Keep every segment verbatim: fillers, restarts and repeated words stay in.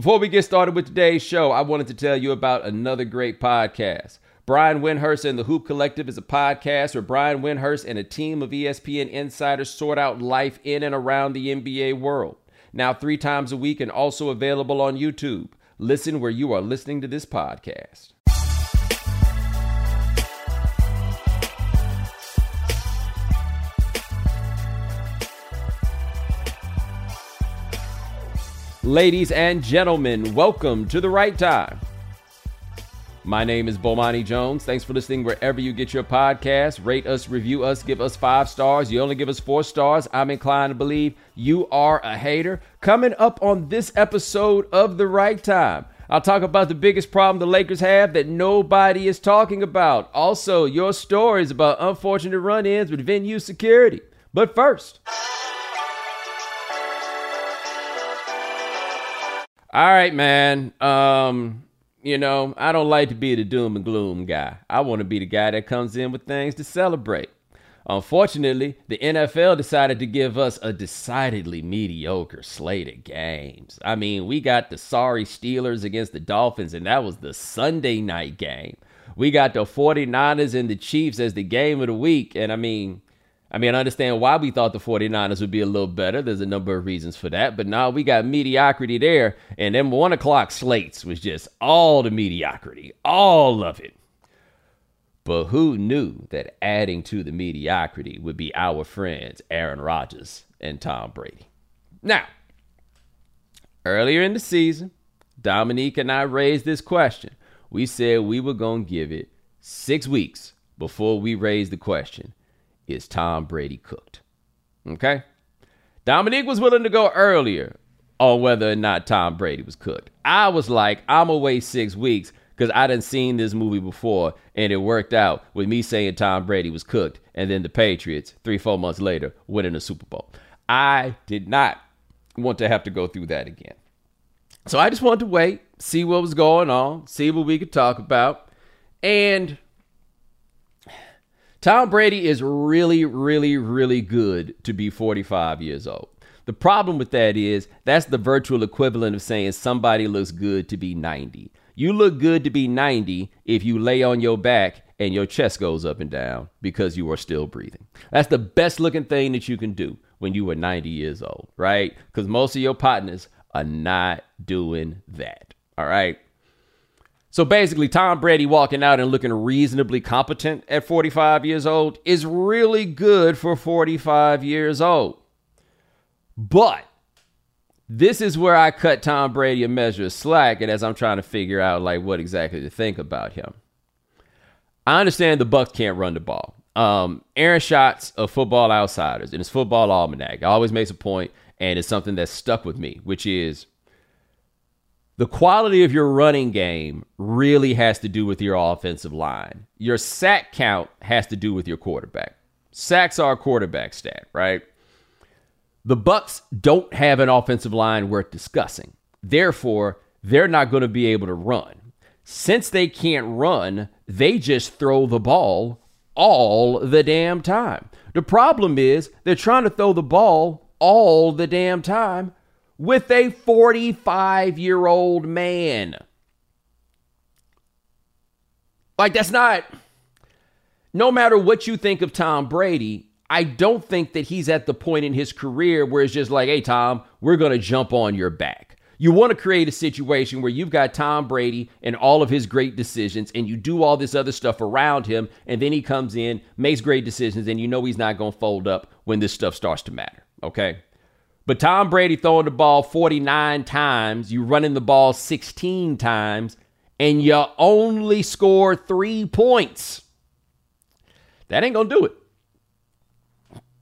Before we get started with today's show, I wanted to tell you about another great podcast. Brian Windhorst and the Hoop Collective is a podcast where Brian Windhorst and a team of E S P N insiders sort out life in and around the N B A world. Now three times a week and also available on YouTube. Listen where you are listening to this podcast. Ladies and gentlemen, welcome to The Right Time. My name is Bomani Jones. Thanks for listening wherever you get your podcasts. Rate us, review us, give us five stars. You only give us four stars. I'm inclined to believe you are a hater. Coming up on this episode of The Right Time, I'll talk about the biggest problem the Lakers have that nobody is talking about. Also, your stories about unfortunate run-ins with venue security. But first... All right, man. Um, you know, I don't like to be the doom and gloom guy. I want to be the guy that comes in with things to celebrate. Unfortunately, the N F L decided to give us a decidedly mediocre slate of games. I mean, we got the sorry Steelers against the Dolphins, and that was the Sunday night game. We got the forty-niners and the Chiefs as the game of the week, and I mean... I mean, I understand why we thought the forty-niners would be a little better. There's a number of reasons for that. But now we got mediocrity there. And them one o'clock slates was just all the mediocrity. All of it. But who knew that adding to the mediocrity would be our friends Aaron Rodgers and Tom Brady? Now, earlier in the season, Dominique and I raised this question. We said we were going to give it six weeks before we raised the question. Is Tom Brady cooked? Okay? Dominique was willing to go earlier on whether or not Tom Brady was cooked. I was like, I'm away six weeks because I done seen this movie before and it worked out with me saying Tom Brady was cooked and then the Patriots three, four months later winning the Super Bowl. I did not want to have to go through that again. So I just wanted to wait, see what was going on, see what we could talk about. And Tom Brady is really, really, really good to be forty-five years old. The problem with that is that's the virtual equivalent of saying somebody looks good to be ninety. You look good to be ninety if you lay on your back and your chest goes up and down because you are still breathing. That's the best looking thing that you can do when you are ninety years old, right? Because most of your partners are not doing that, all right? So basically, Tom Brady walking out and looking reasonably competent at forty-five years old is really good for forty-five years old. But this is where I cut Tom Brady a measure of slack, and as I'm trying to figure out like what exactly to think about him. I understand the Bucs can't run the ball. Um, Aaron Schatz of Football Outsiders, and his Football Almanac, always makes a point, and it's something that's stuck with me, which is, the quality of your running game really has to do with your offensive line. Your sack count has to do with your quarterback. Sacks are a quarterback stat, right? The Bucs don't have an offensive line worth discussing. Therefore, they're not going to be able to run. Since they can't run, they just throw the ball all the damn time. The problem is they're trying to throw the ball all the damn time with a forty-five-year-old man. Like, that's not... No matter what you think of Tom Brady, I don't think that he's at the point in his career where it's just like, hey, Tom, we're going to jump on your back. You want to create a situation where you've got Tom Brady and all of his great decisions, and you do all this other stuff around him, and then he comes in, makes great decisions, and you know he's not going to fold up when this stuff starts to matter, okay? But Tom Brady throwing the ball forty-nine times, you running the ball sixteen times, and you only score three points. That ain't going to do it.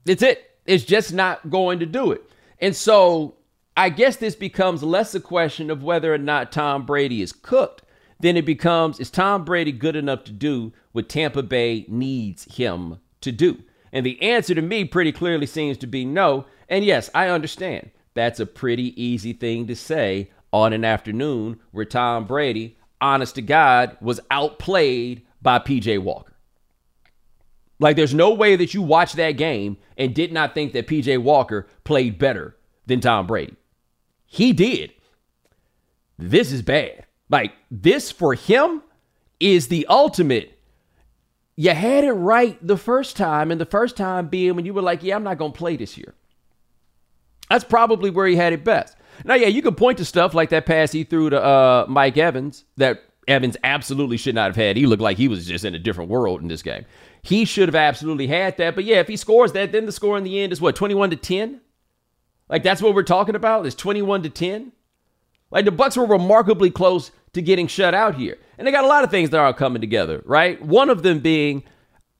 It's it. It's just not going to do it. And so I guess this becomes less a question of whether or not Tom Brady is cooked than it becomes, is Tom Brady good enough to do what Tampa Bay needs him to do? And the answer to me pretty clearly seems to be no. And yes, I understand. That's a pretty easy thing to say on an afternoon where Tom Brady, honest to God, was outplayed by P J. Walker. Like, there's no way that you watched that game and did not think that P J. Walker played better than Tom Brady. He did. this is bad. Like, this for him is the ultimate. You had it right the first time, and the first time being when you were like, yeah, I'm not going to play this year. That's probably where he had it best. Now, yeah, you can point to stuff like that pass he threw to uh, Mike Evans that Evans absolutely should not have had. He looked like he was just in a different world in this game. He should have absolutely had that. But, yeah, if he scores that, then the score in the end is, what, twenty-one to ten? Like, that's what we're talking about, is twenty-one to ten? Like, the Bucs were remarkably close to getting shut out here. And they got a lot of things that are coming together, right? One of them being,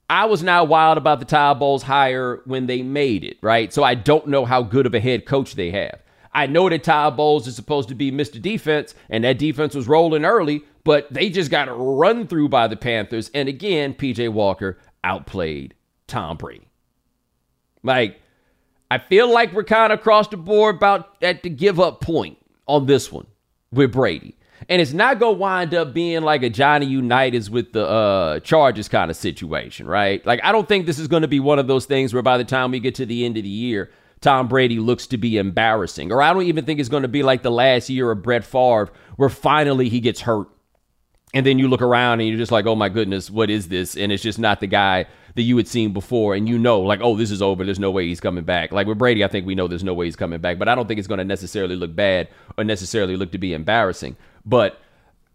I was not wild about the Ty Bowles hire when they made it, right? So I don't know how good of a head coach they have. I know that Ty Bowles is supposed to be Mister Defense, and that defense was rolling early, but they just got run through by the Panthers. And again, P J. Walker outplayed Tom Brady. Like, I feel like we're kind of across the board about at the give up point on this one with Brady. And it's not going to wind up being like a Johnny Unitas with the uh, Chargers kind of situation, right? Like, I don't think this is going to be one of those things where by the time we get to the end of the year, Tom Brady looks to be embarrassing. Or I don't even think it's going to be like the last year of Brett Favre where finally he gets hurt. And then you look around and you're just like, oh my goodness, what is this? And it's just not the guy that you had seen before. And you know, like, oh, this is over. There's no way he's coming back. Like with Brady, I think we know there's no way he's coming back. But I don't think it's going to necessarily look bad or necessarily look to be embarrassing. But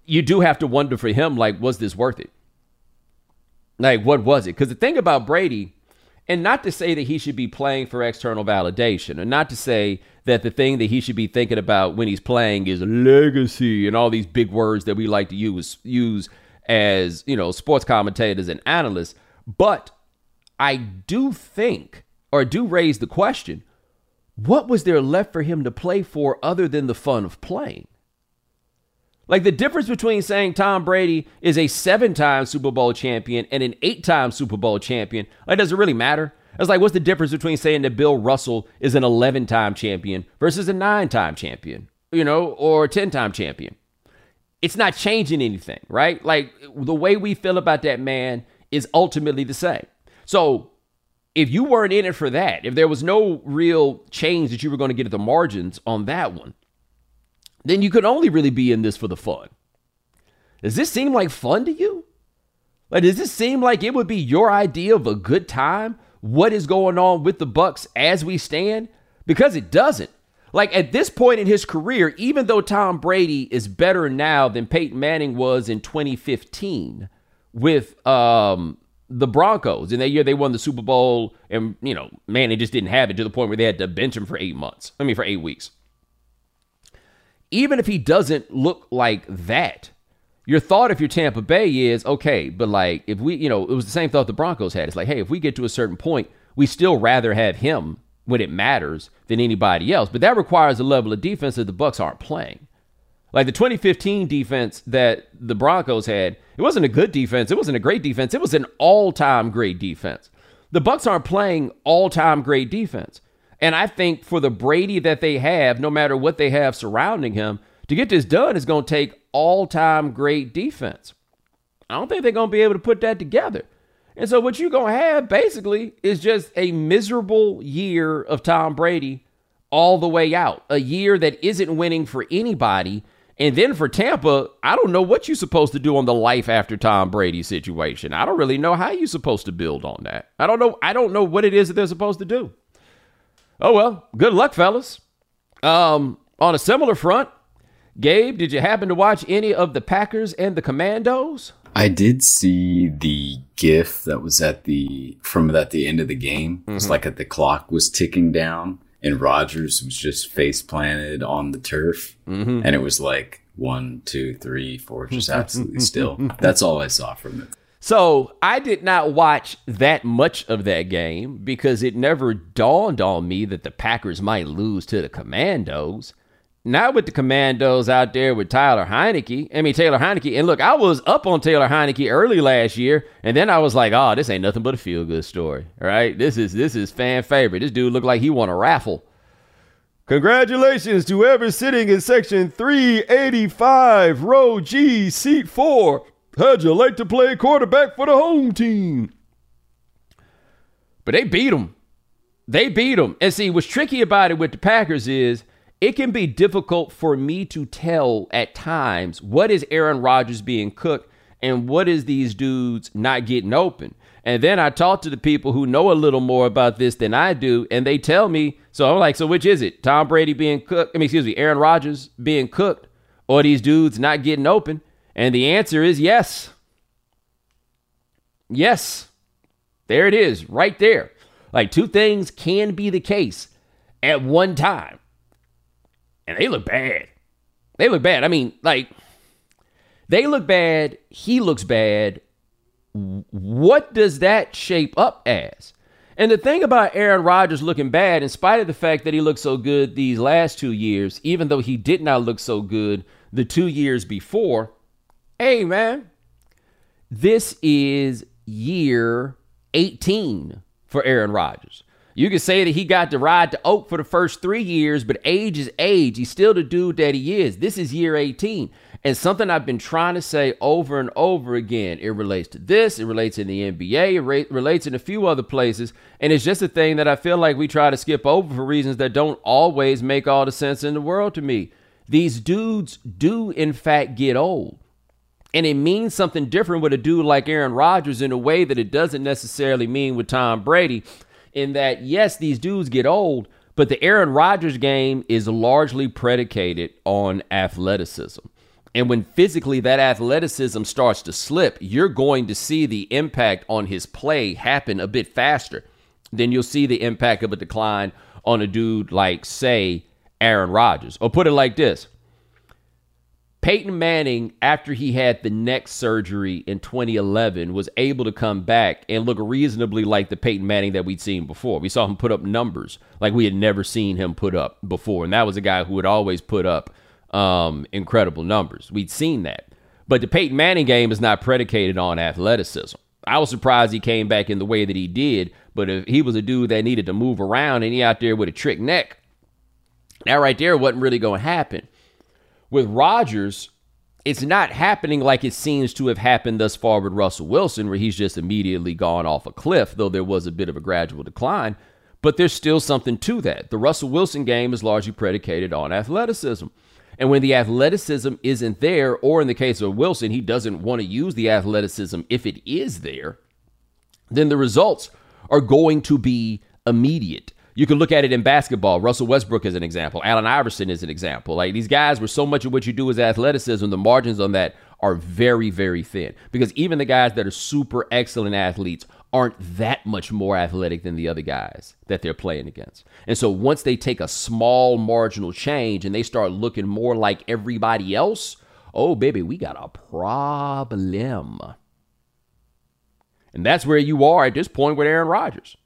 you do have to wonder for him, like, was this worth it? Like, what was it? Because the thing about Brady, and not to say that he should be playing for external validation, and not to say that the thing that he should be thinking about when he's playing is legacy and all these big words that we like to use, use as, you know, sports commentators and analysts. But I do think, or do raise the question, what was there left for him to play for other than the fun of playing? Like, the difference between saying Tom Brady is a seven-time Super Bowl champion and an eight-time Super Bowl champion, like, does it really matter? It's like, what's the difference between saying that Bill Russell is an eleven-time champion versus a nine-time champion, you know, or a ten-time champion? It's not changing anything, right? Like, the way we feel about that man is ultimately the same. So if you weren't in it for that, if there was no real change that you were going to get at the margins on that one, then you could only really be in this for the fun. Does this seem like fun to you? Like, does this seem like it would be your idea of a good time? What is going on with the Bucs as we stand? Because it doesn't. Like, at this point in his career, even though Tom Brady is better now than Peyton Manning was in twenty fifteen with um, the Broncos. In that year, they won the Super Bowl, and, you know, Manning just didn't have it to the point where they had to bench him for eight months. I mean, for eight weeks. Even if he doesn't look like that, your thought if you're Tampa Bay is, okay, but like if we, you know, it was the same thought the Broncos had. It's like, hey, if we get to a certain point, we still rather have him when it matters than anybody else. But that requires a level of defense that the Bucs aren't playing. Like the twenty fifteen defense that the Broncos had, it wasn't a good defense. It wasn't a great defense. It was an all-time great defense. The Bucs aren't playing all-time great defense. And I think for the Brady that they have, no matter what they have surrounding him, to get this done is going to take all-time great defense. I don't think they're going to be able to put that together. And so what you're going to have basically is just a miserable year of Tom Brady all the way out. A year that isn't winning for anybody. And then for Tampa, I don't know what you're supposed to do on the life after Tom Brady situation. I don't really know how you're supposed to build on that. I don't know. I don't know what it is that they're supposed to do. Oh, well, good luck, fellas. Um, on a similar front, Gabe, did you happen to watch any of the Packers and the Commandos? I did see the GIF that was at the from at the end of the game. Mm-hmm. It was like at the clock was ticking down, and Rodgers was just face planted on the turf, mm-hmm. and it was like one, two, three, four, just absolutely still. That's all I saw from it. So I did not watch that much of that game because it never dawned on me that the Packers might lose to the Commandos. Not with the Commandos out there with Tyler Heineke. I mean, Taylor Heineke. And look, I was up on Taylor Heineke early last year, and then I was like, oh, this ain't nothing but a feel-good story, right? This is this is fan favorite. This dude looked like he won a raffle. Congratulations to whoever's sitting in section three eighty-five, row G, seat four. How'd you like to play quarterback for the home team? But they beat them. They beat them. And see, what's tricky about it with the Packers is it can be difficult for me to tell at times what is Aaron Rodgers being cooked and what is these dudes not getting open. And then I talk to the people who know a little more about this than I do, and they tell me, so I'm like, so which is it? Tom Brady being cooked, I mean, excuse me, Aaron Rodgers being cooked, or these dudes not getting open? And the answer is yes. Yes. There it is, right there. Like, two things can be the case at one time. And they look bad. They look bad. I mean, like, they look bad. He looks bad. What does that shape up as? And the thing about Aaron Rodgers looking bad, in spite of the fact that he looked so good these last two years, even though he did not look so good the two years before, hey, man, this is year eighteen for Aaron Rodgers. You could say that he got to ride to Oak for the first three years, but age is age. He's still the dude that he is. This is year eighteen. And something I've been trying to say over and over again, it relates to this, it relates in the N B A, it re- relates in a few other places, and it's just a thing that I feel like we try to skip over for reasons that don't always make all the sense in the world to me. These dudes do, in fact, get old. And it means something different with a dude like Aaron Rodgers in a way that it doesn't necessarily mean with Tom Brady. In that, yes, these dudes get old, but the Aaron Rodgers game is largely predicated on athleticism. And when physically that athleticism starts to slip, you're going to see the impact on his play happen a bit faster than you'll see the impact of a decline on a dude like, say, Aaron Rodgers. Or put it like this. Peyton Manning, after he had the neck surgery in twenty eleven, was able to come back and look reasonably like the Peyton Manning that we'd seen before. We saw him put up numbers like we had never seen him put up before. And that was a guy who would always put up um, incredible numbers. We'd seen that. But the Peyton Manning game is not predicated on athleticism. I was surprised he came back in the way that he did, but if he was a dude that needed to move around and he out there with a trick neck, that right there wasn't really going to happen. With Rodgers, it's not happening like it seems to have happened thus far with Russell Wilson, where he's just immediately gone off a cliff, though there was a bit of a gradual decline. But there's still something to that. The Russell Wilson game is largely predicated on athleticism. And when the athleticism isn't there, or in the case of Wilson, he doesn't want to use the athleticism if it is there, then the results are going to be immediate. You can look at it in basketball. Russell Westbrook is an example. Allen Iverson is an example. Like, these guys where so much of what you do is athleticism, the margins on that are very, very thin. Because even the guys that are super excellent athletes aren't that much more athletic than the other guys that they're playing against. And so once they take a small marginal change and they start looking more like everybody else, oh, baby, we got a problem. And that's where you are at this point with Aaron Rodgers.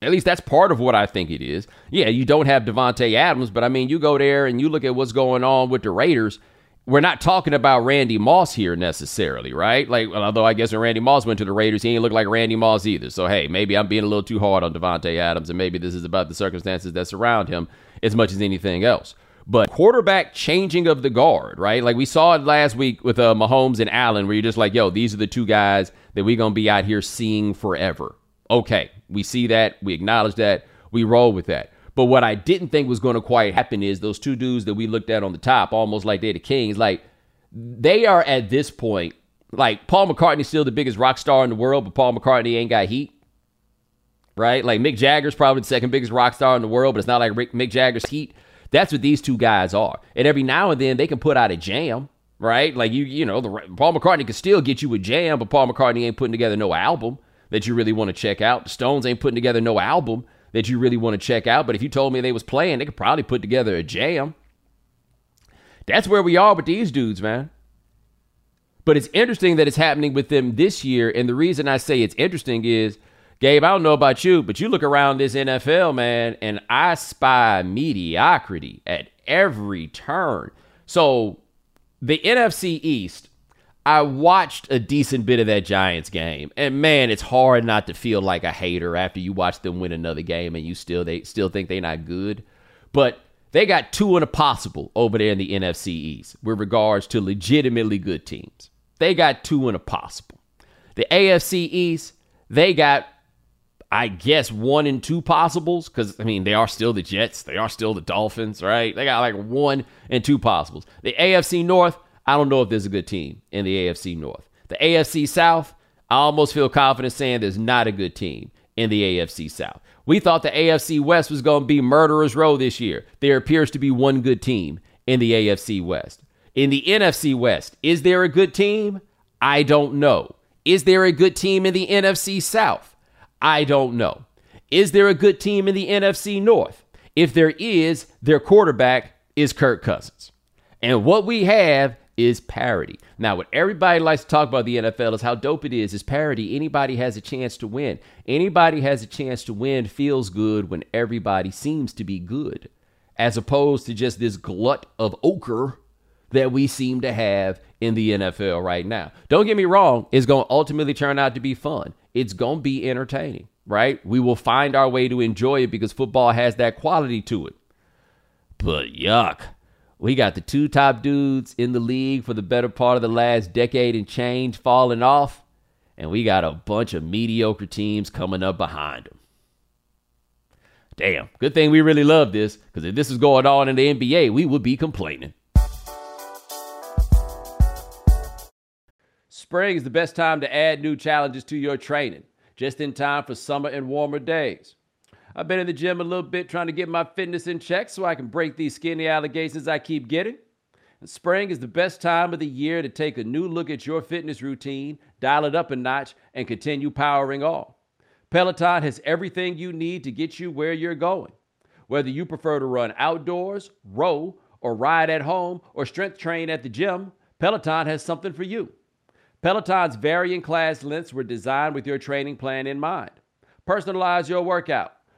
At least that's part of what I think it is. Yeah, you don't have Davante Adams, but I mean, you go there and you look at what's going on with the Raiders. We're not talking about Randy Moss here necessarily, right? Like, well, although I guess when Randy Moss went to the Raiders, he ain't look like Randy Moss either. So, hey, maybe I'm being a little too hard on Davante Adams, and maybe this is about the circumstances that surround him as much as anything else. But quarterback changing of the guard, right? Like, we saw it last week with uh, Mahomes and Allen, where you're just like, yo, these are the two guys that we're going to be out here seeing forever. Okay, we see that, we acknowledge that, we roll with that. But what I didn't think was going to quite happen is those two dudes that we looked at on the top, almost like they're the kings, like, they are at this point, like, Paul McCartney's still the biggest rock star in the world, but Paul McCartney ain't got heat, right? Like, Mick Jagger's probably the second biggest rock star in the world, but it's not like Rick, Mick Jagger's heat. That's what these two guys are. And every now and then, they can put out a jam, right? Like, you you know, the, Paul McCartney can still get you a jam, but Paul McCartney ain't putting together no album that you really want to check out. The Stones ain't putting together no album that you really want to check out. But if you told me they was playing, they could probably put together a jam. That's where we are with these dudes, man. But it's interesting that it's happening with them this year. And the reason I say it's interesting is, Gabe, I don't know about you, but you look around this N F L, man, and I spy mediocrity at every turn. So the N F C East, I watched a decent bit of that Giants game, and man, it's hard not to feel like a hater after you watch them win another game and you still they still think they're not good. But they got two and a possible over there in the N F C East with regards to legitimately good teams. They got two and a possible. The A F C East, they got I guess, one and two possibles, because, I mean, they are still the Jets. They are still the Dolphins, right? They got like one and two possibles. The A F C North, I don't know if there's a good team in the A F C North. The A F C South, I almost feel confident saying there's not a good team in the A F C South. We thought the A F C West was going to be murderer's row this year. There appears to be one good team in the A F C West. In the N F C West, is there a good team? I don't know. Is there a good team in the N F C South? I don't know. Is there a good team in the N F C North? If there is, their quarterback is Kirk Cousins. And what we have is parity. Now, what everybody likes to talk about the N F L is how dope it is. Is parity. Anybody has a chance to win. Anybody has a chance to win feels good when everybody seems to be good, as opposed to just this glut of ochre that we seem to have in the N F L right now. Don't get me wrong. It's going to ultimately turn out to be fun. It's going to be entertaining, right? We will find our way to enjoy it because football has that quality to it. But yuck. We got the two top dudes in the league for the better part of the last decade and change falling off, and we got a bunch of mediocre teams coming up behind them. Damn, good thing we really love this, because if this was going on in the N B A, we would be complaining. Spring is the best time to add new challenges to your training, just in time for summer and warmer days. I've been in the gym a little bit trying to get my fitness in check so I can break these skinny allegations I keep getting. And spring is the best time of the year to take a new look at your fitness routine, dial it up a notch, and continue powering on. Peloton has everything you need to get you where you're going. Whether you prefer to run outdoors, row, or ride at home, or strength train at the gym, Peloton has something for you. Peloton's varying class lengths were designed with your training plan in mind. Personalize your workout.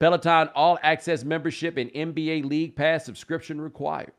Peloton all-access membership and N B A League Pass subscription required.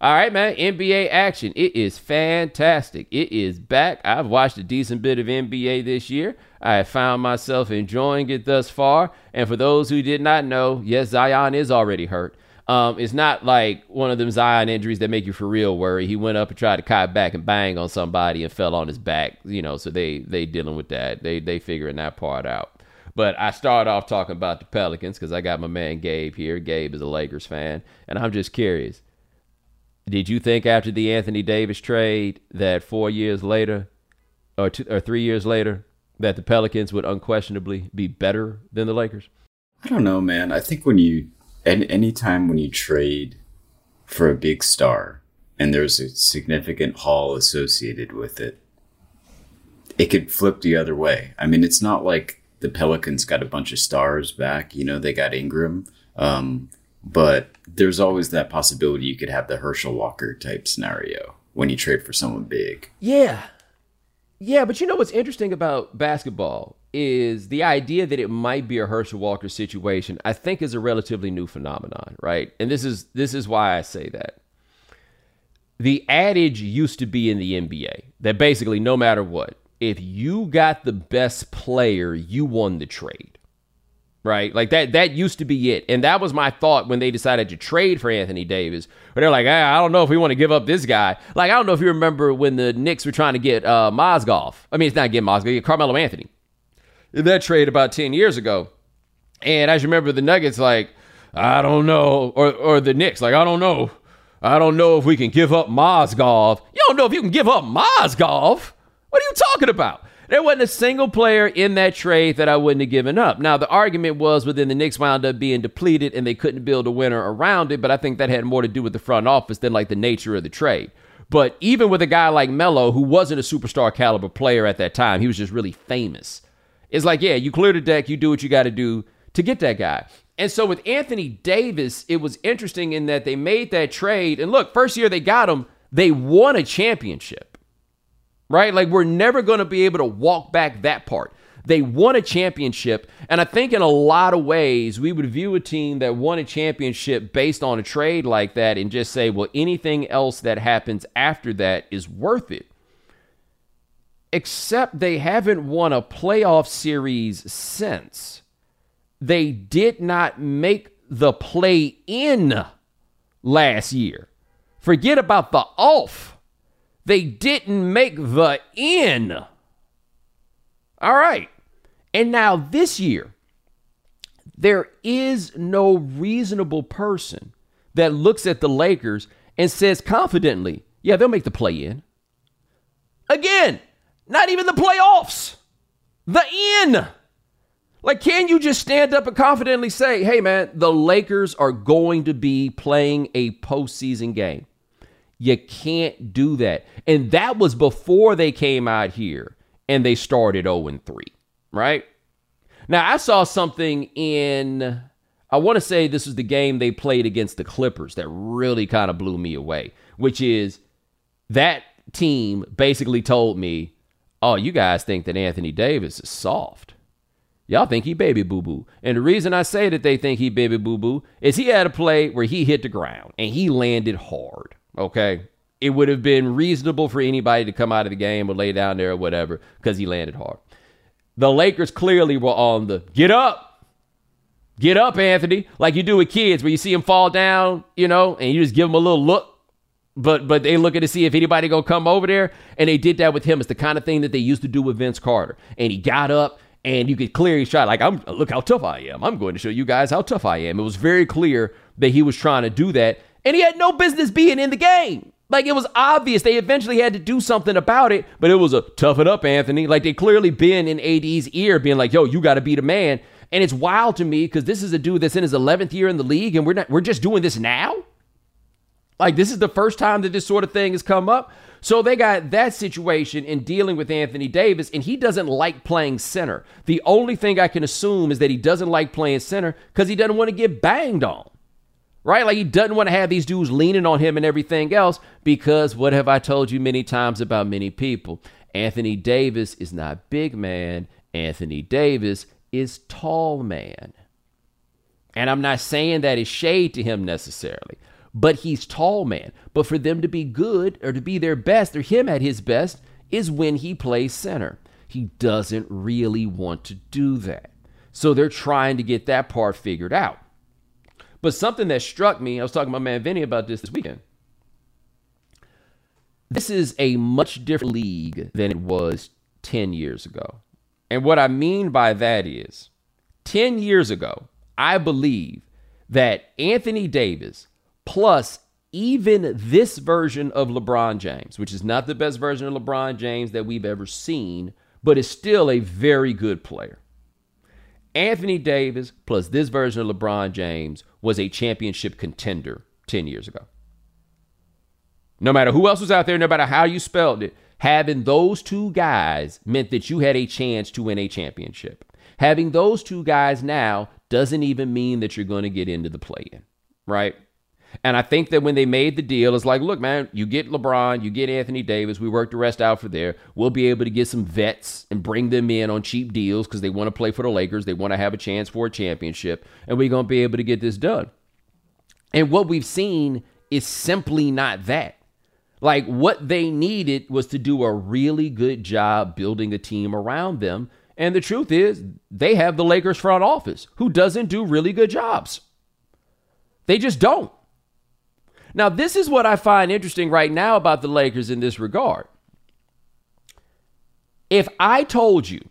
All right, man, N B A action. It is fantastic. It is back. I've watched a decent bit of N B A this year. I have found myself enjoying it thus far. And for those who did not know, yes, Zion is already hurt. Um, it's not like one of them Zion injuries that make you for real worry. He went up and tried to kite back and bang on somebody and fell on his back. You know, so they they dealing with that. They they figuring that part out. But I start off talking about the Pelicans because I got my man Gabe here. Gabe is a Lakers fan. And I'm just curious. Did you think after the Anthony Davis trade that four years later or two, or three years later that the Pelicans would unquestionably be better than the Lakers? I don't know, man. I think when you any, any time when you trade for a big star and there's a significant haul associated with it, it could flip the other way. I mean, it's not like the Pelicans got a bunch of stars back. You know, they got Ingram. Um, but there's always that possibility you could have the Herschel Walker type scenario when you trade for someone big. Yeah. Yeah, but you know what's interesting about basketball is the idea that it might be a Herschel Walker situation, I think, is a relatively new phenomenon, right? And this is this is why I say that. The adage used to be in the N B A that basically no matter what, if you got the best player, you won the trade, right? Like that that used to be it. And that was my thought when they decided to trade for Anthony Davis. But they're like, ah, I don't know if we want to give up this guy. Like, I don't know if you remember when the Knicks were trying to get uh, Mozgov. I mean, it's not get Mozgov, get Carmelo Anthony. That trade about ten years ago. And I just remember the Nuggets like, I don't know. Or, or the Knicks like, I don't know. I don't know if we can give up Mozgov. You don't know if you can give up Mozgov. What are you talking about? There wasn't a single player in that trade that I wouldn't have given up. Now, the argument was within the Knicks wound up being depleted and they couldn't build a winner around it, but I think that had more to do with the front office than like the nature of the trade. But even with a guy like Melo, who wasn't a superstar caliber player at that time, he was just really famous. It's like, yeah, you clear the deck, you do what you got to do to get that guy. And so with Anthony Davis, it was interesting in that they made that trade. And look, first year they got him, they won a championship. Right? Like, we're never going to be able to walk back that part. They won a championship, and I think in a lot of ways we would view a team that won a championship based on a trade like that and just say, well, anything else that happens after that is worth it. Except they haven't won a playoff series since. They did not make the play-in last year. Forget about the off. They didn't make the in. All right. And now this year, there is no reasonable person that looks at the Lakers and says confidently, yeah, they'll make the play-in. Again, not even the playoffs. The in. Like, can you just stand up and confidently say, hey, man, the Lakers are going to be playing a postseason game? You can't do that. And that was before they came out here and they started oh and three, right? Now, I saw something in, I want to say this was the game they played against the Clippers that really kind of blew me away, which is that team basically told me, oh, you guys think that Anthony Davis is soft. Y'all think he baby boo-boo. And the reason I say that they think he baby boo-boo is he had a play where he hit the ground and he landed hard, okay? It would have been reasonable for anybody to come out of the game or lay down there or whatever because he landed hard. The Lakers clearly were on the, get up, get up, Anthony, like you do with kids where you see them fall down, you know, and you just give them a little look. But but they looking to see if anybody going to come over there. And they did that with him. It's the kind of thing that they used to do with Vince Carter. And he got up. And you could clearly shot like, I'm look how tough I am. I'm going to show you guys how tough I am. It was very clear that he was trying to do that. And he had no business being in the game. Like, it was obvious. They eventually had to do something about it. But it was a tough it up, Anthony. Like, they clearly been in A D's ear being like, yo, you got to be the man. And it's wild to me because this is a dude that's in his eleventh year in the league. And we're not, we're just doing this now. Like, this is the first time that this sort of thing has come up. So they got that situation in dealing with Anthony Davis, and he doesn't like playing center. The only thing I can assume is that he doesn't like playing center because he doesn't want to get banged on, right? Like, he doesn't want to have these dudes leaning on him and everything else because what have I told you many times about many people? Anthony Davis is not big man. Anthony Davis is tall man. And I'm not saying that is shade to him necessarily. But he's tall man. But for them to be good or to be their best or him at his best is when he plays center. He doesn't really want to do that. So they're trying to get that part figured out. But something that struck me, I was talking to my man Vinny about this this weekend. This is a much different league than it was ten years ago. And what I mean by that is ten years ago, I believe that Anthony Davis plus even this version of LeBron James, which is not the best version of LeBron James that we've ever seen, but is still a very good player. Anthony Davis plus this version of LeBron James was a championship contender ten years ago. No matter who else was out there, no matter how you spelled it, having those two guys meant that you had a chance to win a championship. Having those two guys now doesn't even mean that you're going to get into the play-in, right? And I think that when they made the deal, it's like, look, man, you get LeBron, you get Anthony Davis. We work the rest out for there. We'll be able to get some vets and bring them in on cheap deals because they want to play for the Lakers. They want to have a chance for a championship. And we're going to be able to get this done. And what we've seen is simply not that. Like, what they needed was to do a really good job building a team around them. And the truth is, they have the Lakers front office who doesn't do really good jobs. They just don't. Now, this is what I find interesting right now about the Lakers in this regard. If I told you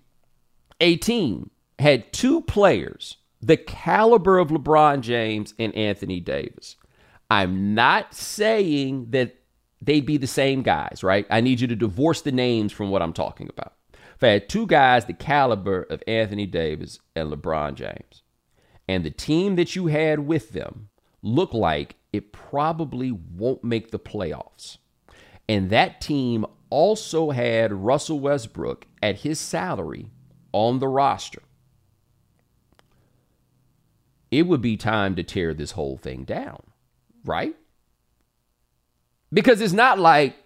a team had two players the caliber of LeBron James and Anthony Davis, I'm not saying that they'd be the same guys, right? I need you to divorce the names from what I'm talking about. If I had two guys the caliber of Anthony Davis and LeBron James, and the team that you had with them looked like it probably won't make the playoffs. And that team also had Russell Westbrook at his salary on the roster. It would be time to tear this whole thing down, right? Because it's not like,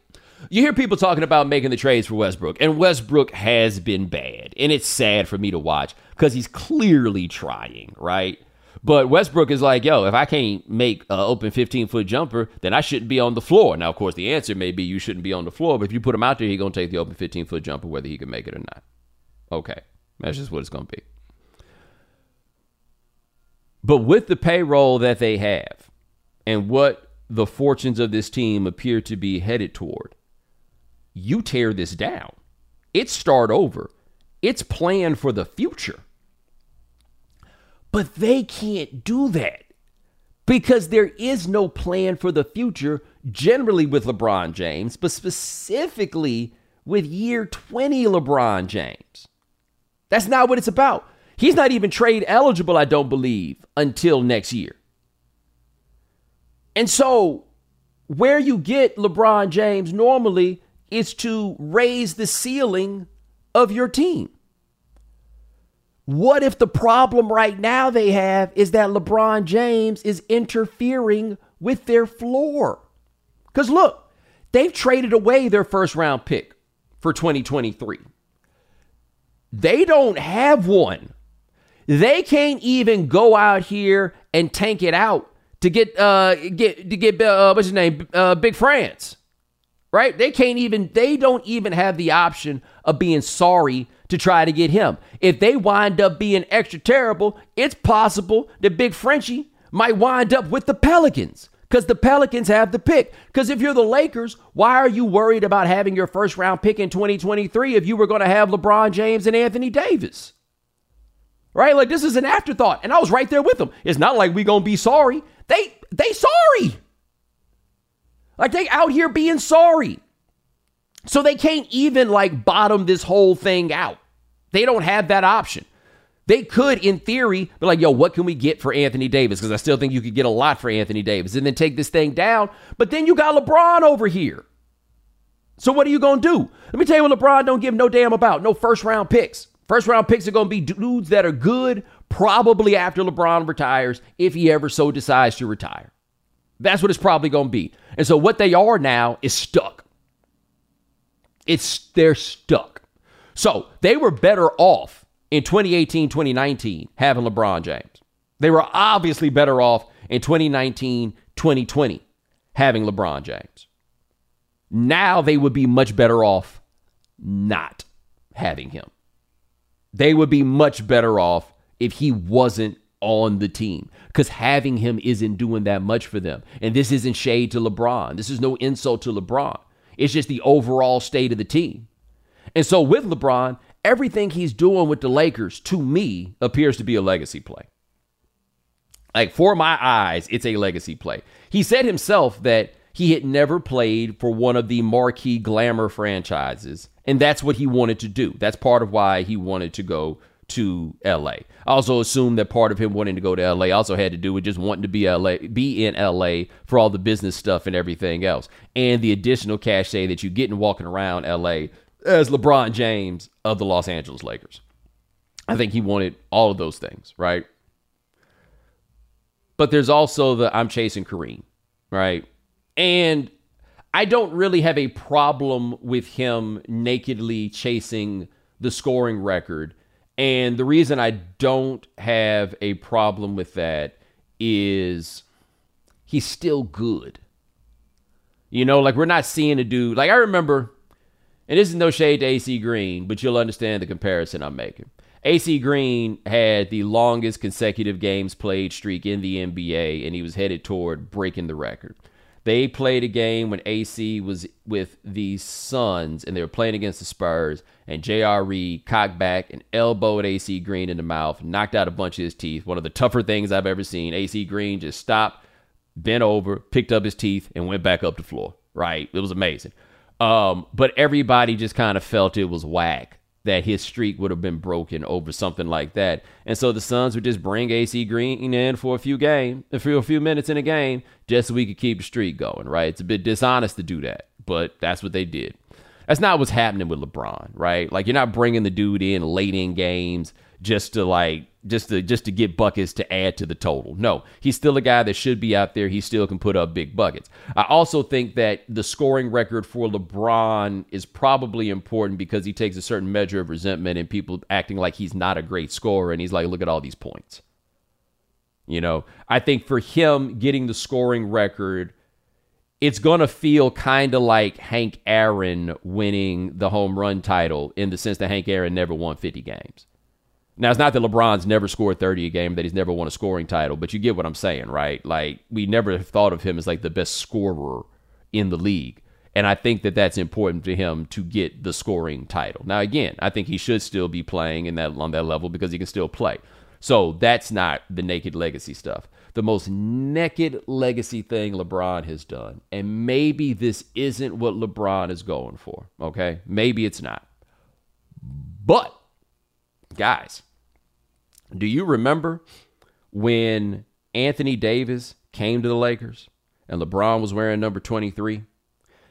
You hear people talking about making the trades for Westbrook, and Westbrook has been bad, and it's sad for me to watch because he's clearly trying, right? But Westbrook is like, yo, if I can't make an open fifteen-foot jumper, then I shouldn't be on the floor. Now, of course, the answer may be you shouldn't be on the floor, but if you put him out there, he's going to take the open fifteen-foot jumper whether he can make it or not. Okay, that's just what it's going to be. But with the payroll that they have and what the fortunes of this team appear to be headed toward, you tear this down. It's start over. It's plan for the future. But they can't do that because there is no plan for the future generally with LeBron James, but specifically with year twenty LeBron James. That's not what it's about. He's not even trade eligible, I don't believe, until next year. And so where you get LeBron James normally is to raise the ceiling of your team. What if the problem right now they have is that LeBron James is interfering with their floor? Because look, they've traded away their first round pick for twenty twenty-three. They don't have one. They can't even go out here and tank it out to get uh get to get uh, what's his name uh, Big France, right? They can't even. They don't even have the option of being sorry to try to get him. If they wind up being extra terrible, it's possible that Big Frenchie might wind up with the Pelicans because the Pelicans have the pick. Because if you're the Lakers, why are you worried about having your first round pick in twenty twenty-three if you were going to have LeBron James and Anthony Davis? Right? Like, this is an afterthought. And I was right there with them. It's not like we're going to be sorry. They, they sorry. Like, they out here being sorry. So they can't even, like, bottom this whole thing out. They don't have that option. They could, in theory, be like, yo, what can we get for Anthony Davis? Because I still think you could get a lot for Anthony Davis. And then take this thing down. But then you got LeBron over here. So what are you going to do? Let me tell you what LeBron don't give no damn about. No first-round picks. First-round picks are going to be dudes that are good probably after LeBron retires, if he ever so decides to retire. That's what it's probably going to be. And so what they are now is stuck. It's they're stuck. So they were better off in twenty eighteen, twenty nineteen having LeBron James. They were obviously better off in twenty nineteen, twenty twenty having LeBron James. Now they would be much better off not having him. They would be much better off if he wasn't on the team, because having him isn't doing that much for them. And this isn't shade to LeBron. This is no insult to LeBron. It's just the overall state of the team. And so with LeBron, everything he's doing with the Lakers, to me, appears to be a legacy play. Like, for my eyes, it's a legacy play. He said himself that he had never played for one of the marquee glamour franchises, and that's what he wanted to do. That's part of why he wanted to go to L A. I also assume that part of him wanting to go to L A also had to do with just wanting to be L A, be in L A for all the business stuff and everything else, and the additional cachet that you get in walking around L A as LeBron James of the Los Angeles Lakers. I think he wanted all of those things, right? But there's also the I'm chasing Kareem, right? And I don't really have a problem with him nakedly chasing the scoring record. And the reason I don't have a problem with that is he's still good. You know, like, we're not seeing a dude. Like, I remember, and this is no shade to A C Green, but you'll understand the comparison I'm making. A C Green had the longest consecutive games played streak in the N B A, and he was headed toward breaking the record. They played a game when A C was with the Suns, and they were playing against the Spurs, and J R. Reed cocked back and elbowed A C Green in the mouth, knocked out a bunch of his teeth. One of the tougher things I've ever seen. A C Green just stopped, bent over, picked up his teeth, and went back up the floor, right? It was amazing. Um, but everybody just kind of felt it was whack that his streak would have been broken over something like that. And so the Suns would just bring A C Green in for a few game, for a few minutes in a game, just so we could keep the streak going, right? It's a bit dishonest to do that, but that's what they did. That's not what's happening with LeBron, right? Like, you're not bringing the dude in late in games just to like just to just to get buckets to add to the total. No, he's still a guy that should be out there. He still can put up big buckets. I also think that the scoring record for LeBron is probably important because he takes a certain measure of resentment and people acting like he's not a great scorer, and he's like, look at all these points. You know, I think for him getting the scoring record, it's going to feel kind of like Hank Aaron winning the home run title, in the sense that Hank Aaron never won fifty games. Now, it's not that LeBron's never scored thirty a game, that he's never won a scoring title, but you get what I'm saying, right? Like, we never have thought of him as like the best scorer in the league. And I think that that's important to him to get the scoring title. Now, again, I think he should still be playing in that on that level because he can still play. So that's not the naked legacy stuff. The most naked legacy thing LeBron has done, and maybe this isn't what LeBron is going for, okay? Maybe it's not. But, guys, do you remember when Anthony Davis came to the Lakers and LeBron was wearing number twenty-three,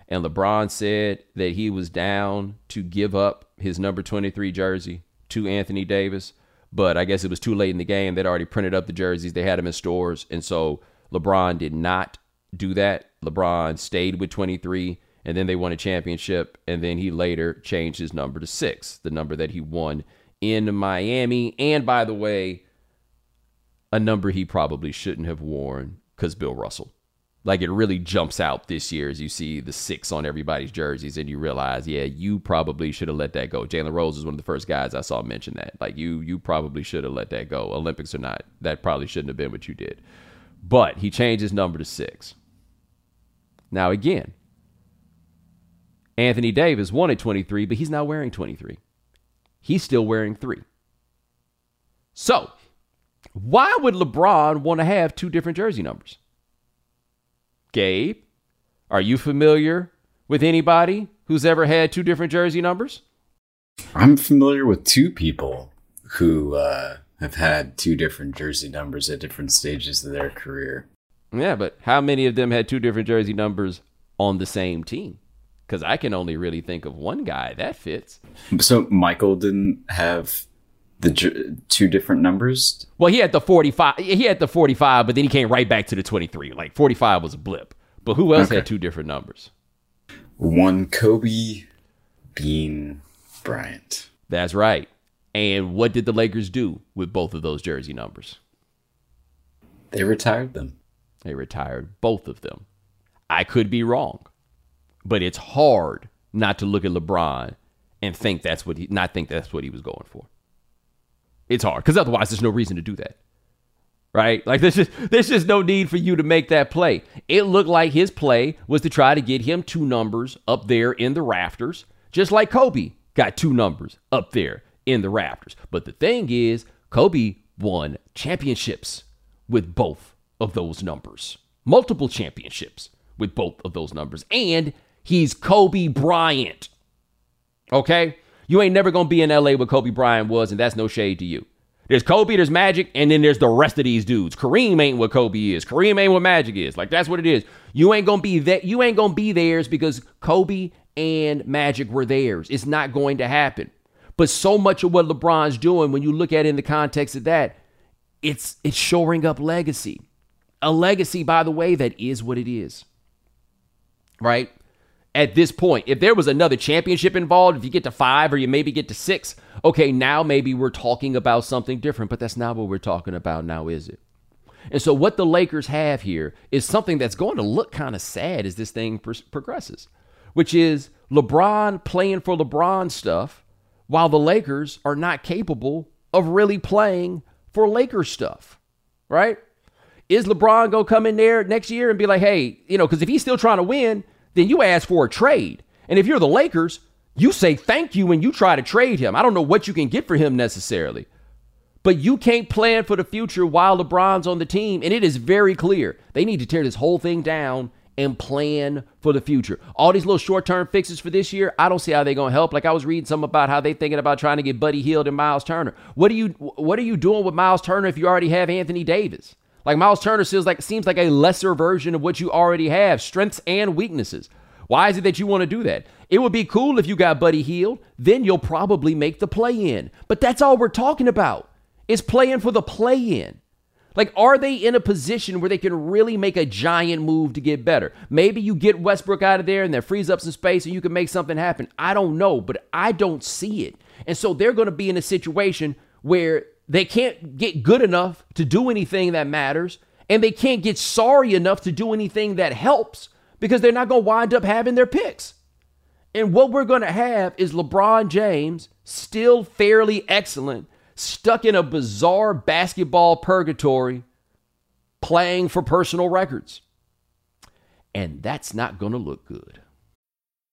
and LeBron said that he was down to give up his number twenty-three jersey to Anthony Davis? But I guess it was too late in the game. They'd already printed up the jerseys. They had them in stores. And so LeBron did not do that. LeBron stayed with twenty-three, and then they won a championship. And then he later changed his number to six, the number that he won in Miami. And by the way, a number he probably shouldn't have worn because Bill Russell. Like, it really jumps out this year as you see the six on everybody's jerseys and you realize, yeah, you probably should have let that go. Jalen Rose is one of the first guys I saw mention that. Like, you you probably should have let that go. Olympics or not, that probably shouldn't have been what you did. But he changed his number to six. Now, again, Anthony Davis wanted twenty-three, but he's not wearing twenty-three. He's still wearing three. So, why would LeBron want to have two different jersey numbers? Gabe, are you familiar with anybody who's ever had two different jersey numbers? I'm familiar with two people who uh, have had two different jersey numbers at different stages of their career. Yeah, but how many of them had two different jersey numbers on the same team? Because I can only really think of one guy that fits. So Michael didn't have the j- two different numbers? Well, he had the forty-five. He had the forty-five, but then he came right back to the twenty-three. Like, forty-five was a blip. But who else okay. had two different numbers? One Kobe, Bean, Bryant. That's right. And what did the Lakers do with both of those jersey numbers? They retired them. They retired both of them. I could be wrong, but it's hard not to look at LeBron and think that's what he not think that's what he was going for. It's hard, because otherwise there's no reason to do that, right? Like, there's just, there's just no need for you to make that play. It looked like his play was to try to get him two numbers up there in the rafters, just like Kobe got two numbers up there in the rafters. But the thing is, Kobe won championships with both of those numbers, multiple championships with both of those numbers, and he's Kobe Bryant, okay? You ain't never going to be in L A where Kobe Bryant was, and that's no shade to you. There's Kobe, there's Magic, and then there's the rest of these dudes. Kareem ain't what Kobe is. Kareem ain't what Magic is. Like, that's what it is. You ain't going to be that. You ain't going to be theirs because Kobe and Magic were theirs. It's not going to happen. But so much of what LeBron's doing, when you look at it in the context of that, it's it's shoring up legacy. A legacy, by the way, that is what it is. Right? At this point, if there was another championship involved, if you get to five or you maybe get to six, okay, now maybe we're talking about something different, but that's not what we're talking about now, is it? And so what the Lakers have here is something that's going to look kind of sad as this thing pr- progresses, which is LeBron playing for LeBron stuff while the Lakers are not capable of really playing for Lakers stuff, right? Is LeBron going to come in there next year and be like, hey, you know, because if he's still trying to win, then you ask for a trade. And if you're the Lakers, you say thank you when you try to trade him. I don't know what you can get for him necessarily. But you can't plan for the future while LeBron's on the team. And it is very clear they need to tear this whole thing down and plan for the future. All these little short-term fixes for this year, I don't see how they're going to help. Like, I was reading something about how they're thinking about trying to get Buddy Hield and Miles Turner. What are you, what are you doing with Miles Turner if you already have Anthony Davis? Like, Miles Turner seems like, seems like a lesser version of what you already have, strengths and weaknesses. Why is it that you want to do that? It would be cool if you got Buddy Hield. Then you'll probably make the play-in. But that's all we're talking about is playing for the play-in. Like, are they in a position where they can really make a giant move to get better? Maybe you get Westbrook out of there and that frees up some space and you can make something happen. I don't know, but I don't see it. And so they're going to be in a situation where they can't get good enough to do anything that matters, and they can't get sorry enough to do anything that helps because they're not going to wind up having their picks. And what we're going to have is LeBron James, still fairly excellent, stuck in a bizarre basketball purgatory, playing for personal records. And that's not going to look good.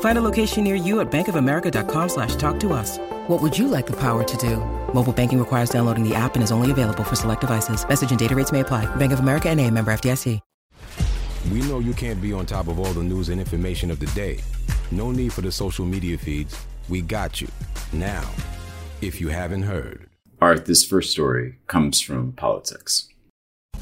Find a location near you at bankofamerica.com slash talk to us. What would you like the power to do? Mobile banking requires downloading the app and is only available for select devices. Message and data rates may apply. Bank of America N A, member F D I C. We know you can't be on top of all the news and information of the day. No need for the social media feeds. We got you. Now, if you haven't heard. All right, this first story comes from politics.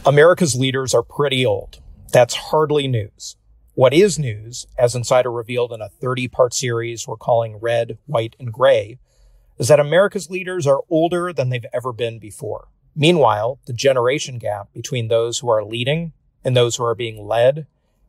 America's leaders are pretty old. That's hardly news. What is news, as Insider revealed in a thirty-part series we're calling Red, White, and Gray, is that America's leaders are older than they've ever been before. Meanwhile, the generation gap between those who are leading and those who are being led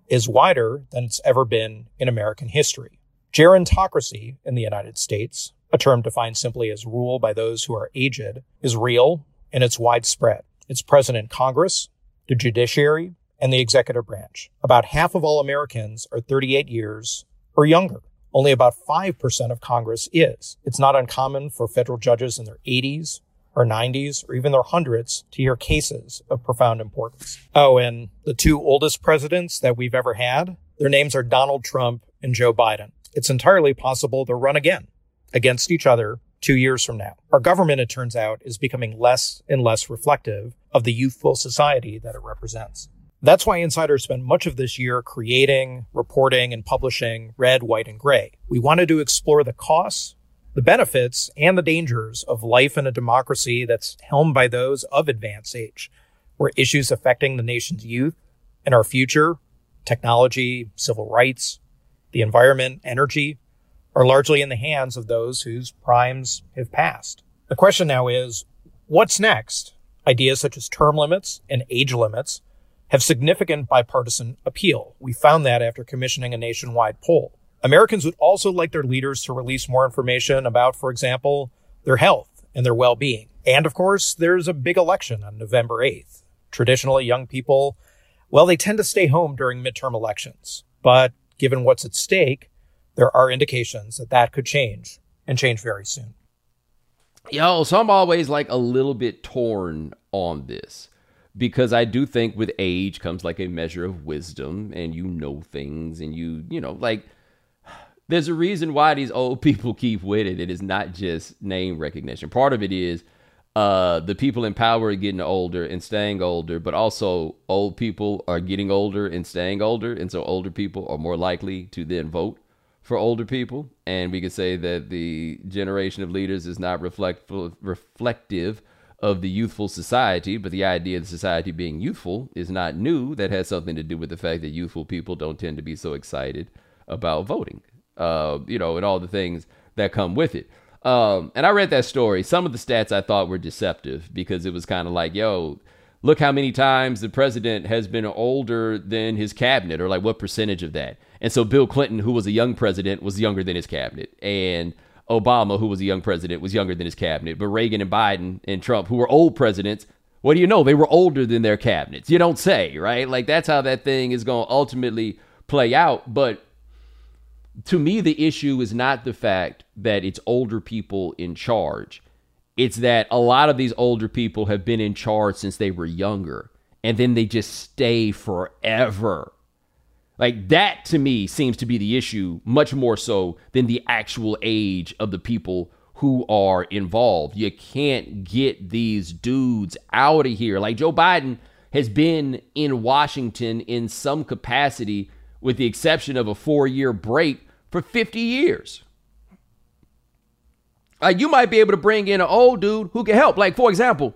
is wider than it's ever been in American history. Gerontocracy in the United States, a term defined simply as rule by those who are aged, is real and it's widespread. It's present in Congress, the judiciary, and the executive branch. About half of all Americans are thirty-eight years or younger. Only about five percent of Congress is. It's not uncommon for federal judges in their eighties or nineties or even their hundreds to hear cases of profound importance. Oh, and the two oldest presidents that we've ever had, their names are Donald Trump and Joe Biden. It's entirely possible they'll run again against each other two years from now. Our government, it turns out, is becoming less and less reflective of the youthful society that it represents. That's why Insider spent much of this year creating, reporting, and publishing Red, White, and Gray. We wanted to explore the costs, the benefits, and the dangers of life in a democracy that's helmed by those of advanced age, where issues affecting the nation's youth and our future, technology, civil rights, the environment, energy, are largely in the hands of those whose primes have passed. The question now is, what's next? Ideas such as term limits and age limits have significant bipartisan appeal. We found that after commissioning a nationwide poll. Americans would also like their leaders to release more information about, for example, their health and their well-being. And of course, there's a big election on November eighth. Traditionally, young people, well, they tend to stay home during midterm elections. But given what's at stake, there are indications that that could change, and change very soon. Yo, so I'm always like a little bit torn on this, because I do think with age comes like a measure of wisdom, and you know things, and you, you know, like, there's a reason why these old people keep with it. It is not just name recognition. Part of it is uh, the people in power are getting older and staying older, but also old people are getting older and staying older. And so older people are more likely to then vote for older people. And we could say that the generation of leaders is not reflect, reflective of the youthful society, but the idea of society being youthful is not new. That has something to do with the fact that youthful people don't tend to be so excited about voting, uh, you know, and all the things that come with it. Um, and I read that story. Some of the stats I thought were deceptive, because it was kind of like, yo, look how many times the president has been older than his cabinet, or like what percentage of that. And so Bill Clinton, who was a young president, was younger than his cabinet. And Obama, who was a young president, was younger than his cabinet. But Reagan and Biden and Trump, who were old presidents, What do you know? They were older than their cabinets. You don't say, right? Like, that's how that thing is going to ultimately play out. But to me, the issue is not the fact that it's older people in charge. It's that a lot of these older people have been in charge since they were younger, and then they just stay forever. Like, that to me seems to be the issue much more so than the actual age of the people who are involved. You can't get these dudes out of here. Like, Joe Biden has been in Washington in some capacity, with the exception of a four-year break, for fifty years. Like, you might be able to bring in an old dude who can help. Like, for example,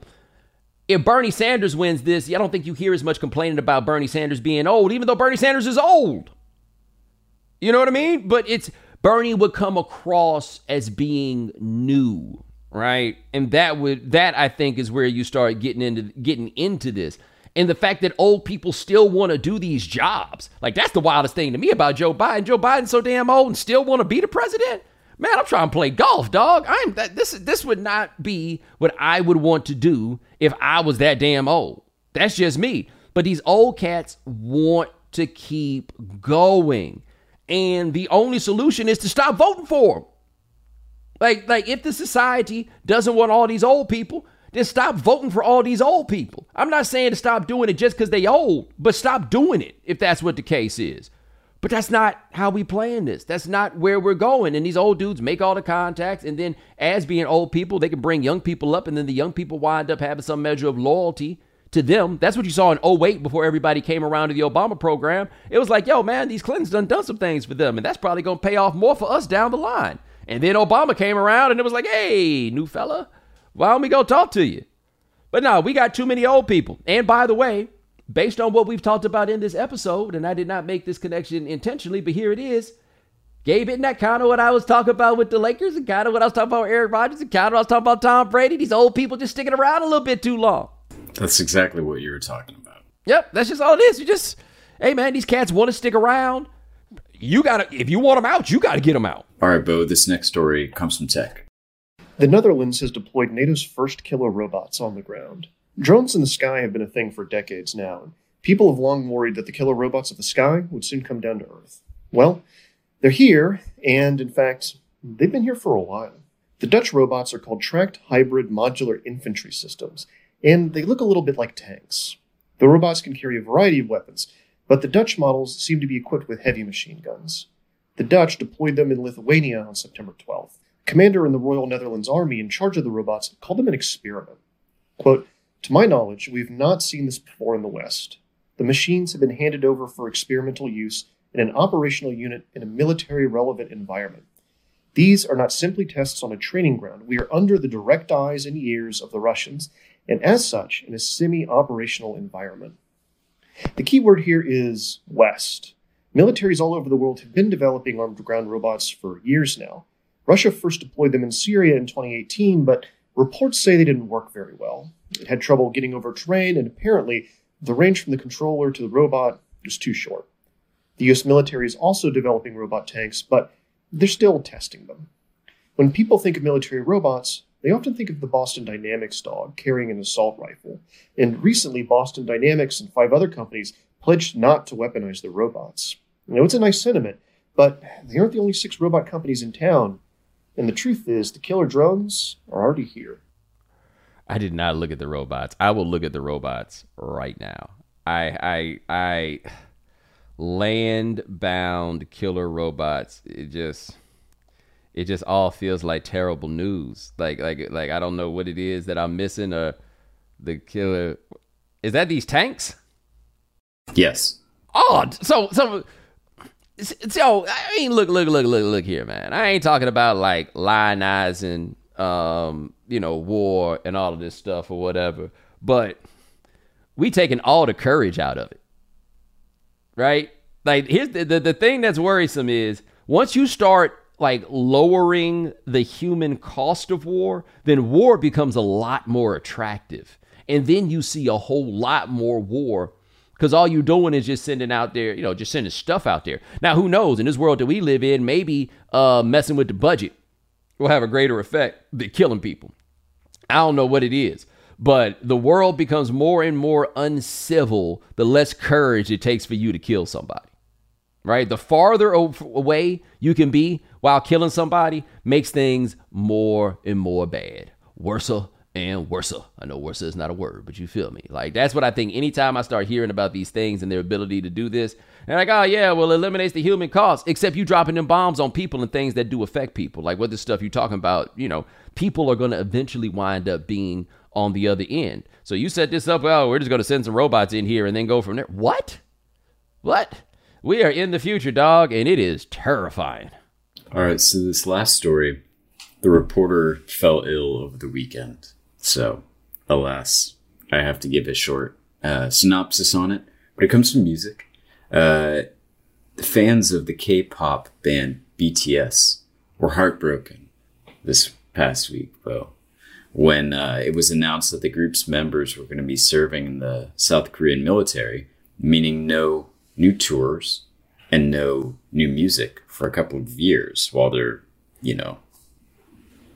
if Bernie Sanders wins this, I don't think you hear as much complaining about Bernie Sanders being old, even though Bernie Sanders is old. You know what I mean? But it's, Bernie would come across as being new, right? And that would, that I think is where you start getting into getting into this. And the fact that old people still want to do these jobs. Like, that's the wildest thing to me about Joe Biden. Joe Biden's so damn old and still want to be the president. Man, I'm trying to play golf, dog. I'm that this this would not be what I would want to do if I was that damn old. That's just me. But these old cats want to keep going. And the only solution is to stop voting for them. Like, like if the society doesn't want all these old people, then stop voting for all these old people. I'm not saying to stop doing it just because they old, but stop doing it if that's what the case is. But that's not how we playing this. That's not where we're going. And these old dudes make all the contacts. And then, as being old people, they can bring young people up. And then the young people wind up having some measure of loyalty to them. That's what you saw in oh eight before everybody came around to the Obama program. It was like, yo, man, these Clintons done done some things for them. And that's probably going to pay off more for us down the line. And then Obama came around and it was like, hey, new fella, why don't we go talk to you? But no, we got too many old people. And by the way, based on what we've talked about in this episode, and I did not make this connection intentionally, but here it is. Gabe, isn't that kind of what I was talking about with the Lakers, and kind of what I was talking about with Aaron Rodgers, and kind of what I was talking about Tom Brady? These old people just sticking around a little bit too long. That's exactly what you were talking about. Yep, that's just all it is. You just, hey, man, these cats want to stick around. You gotta, if you want them out, you got to get them out. All right, Bo, this next story comes from tech. The Netherlands has deployed NATO's first killer robots on the ground. Drones in the sky have been a thing for decades now, and people have long worried that the killer robots of the sky would soon come down to Earth. Well, they're here, and in fact, they've been here for a while. The Dutch robots are called Tracked Hybrid Modular Infantry Systems, and they look a little bit like tanks. The robots can carry a variety of weapons, but the Dutch models seem to be equipped with heavy machine guns. The Dutch deployed them in Lithuania on September twelfth. A commander in the Royal Netherlands Army in charge of the robots called them an experiment. Quote, "To my knowledge, we have not seen this before in the West. The machines have been handed over for experimental use in an operational unit in a military-relevant environment. These are not simply tests on a training ground. We are under the direct eyes and ears of the Russians, and as such, in a semi-operational environment." The key word here is West. Militaries all over the world have been developing armed ground robots for years now. Russia first deployed them in Syria in twenty eighteen, but reports say they didn't work very well. It had trouble getting over terrain, and apparently the range from the controller to the robot was too short. The U S military is also developing robot tanks, but they're still testing them. When people think of military robots, they often think of the Boston Dynamics dog carrying an assault rifle. And recently, Boston Dynamics and five other companies pledged not to weaponize their robots. You know, it's a nice sentiment, but they aren't the only six robot companies in town. And the truth is, the killer drones are already here. I did not look at the robots. I will look at the robots right now. I, I, I, land-bound killer robots. It just, it just all feels like terrible news. Like, like, like I don't know what it is that I'm missing. Or the killer, is that these tanks? Yes. Odd. So, so. So, I mean, look, look, look, look, look here, man. I ain't talking about, like, lionizing, um, you know, war and all of this stuff or whatever. But we taking all the courage out of it, right? Like, here's the, the, the thing that's worrisome is once you start, like, lowering the human cost of war, then war becomes a lot more attractive. And then you see a whole lot more war. Because all you're doing is just sending out there, you know, just sending stuff out there. Now, who knows? In this world that we live in, maybe uh, messing with the budget will have a greater effect than killing people. I don't know what it is. But the world becomes more and more uncivil the less courage it takes for you to kill somebody, right? The farther away you can be while killing somebody makes things more and more bad. Worser and worser. I know worser is not a word, but you feel me. Like, that's what I think. Anytime I start hearing about these things and their ability to do this, and like, oh, yeah, well, it eliminates the human cost, except you dropping them bombs on people and things that do affect people. Like, what the stuff you're talking about, you know, people are going to eventually wind up being on the other end. So you set this up, well, we're just going to send some robots in here and then go from there. What? What? We are in the future, dog, and it is terrifying. All right, so this last story, the reporter fell ill over the weekend. So, alas, I have to give a short uh, synopsis on it. But it comes from music. Uh, the fans of the K-pop band B T S were heartbroken this past week, though, when uh, it was announced that the group's members were going to be serving in the South Korean military, meaning no new tours and no new music for a couple of years while they're, you know,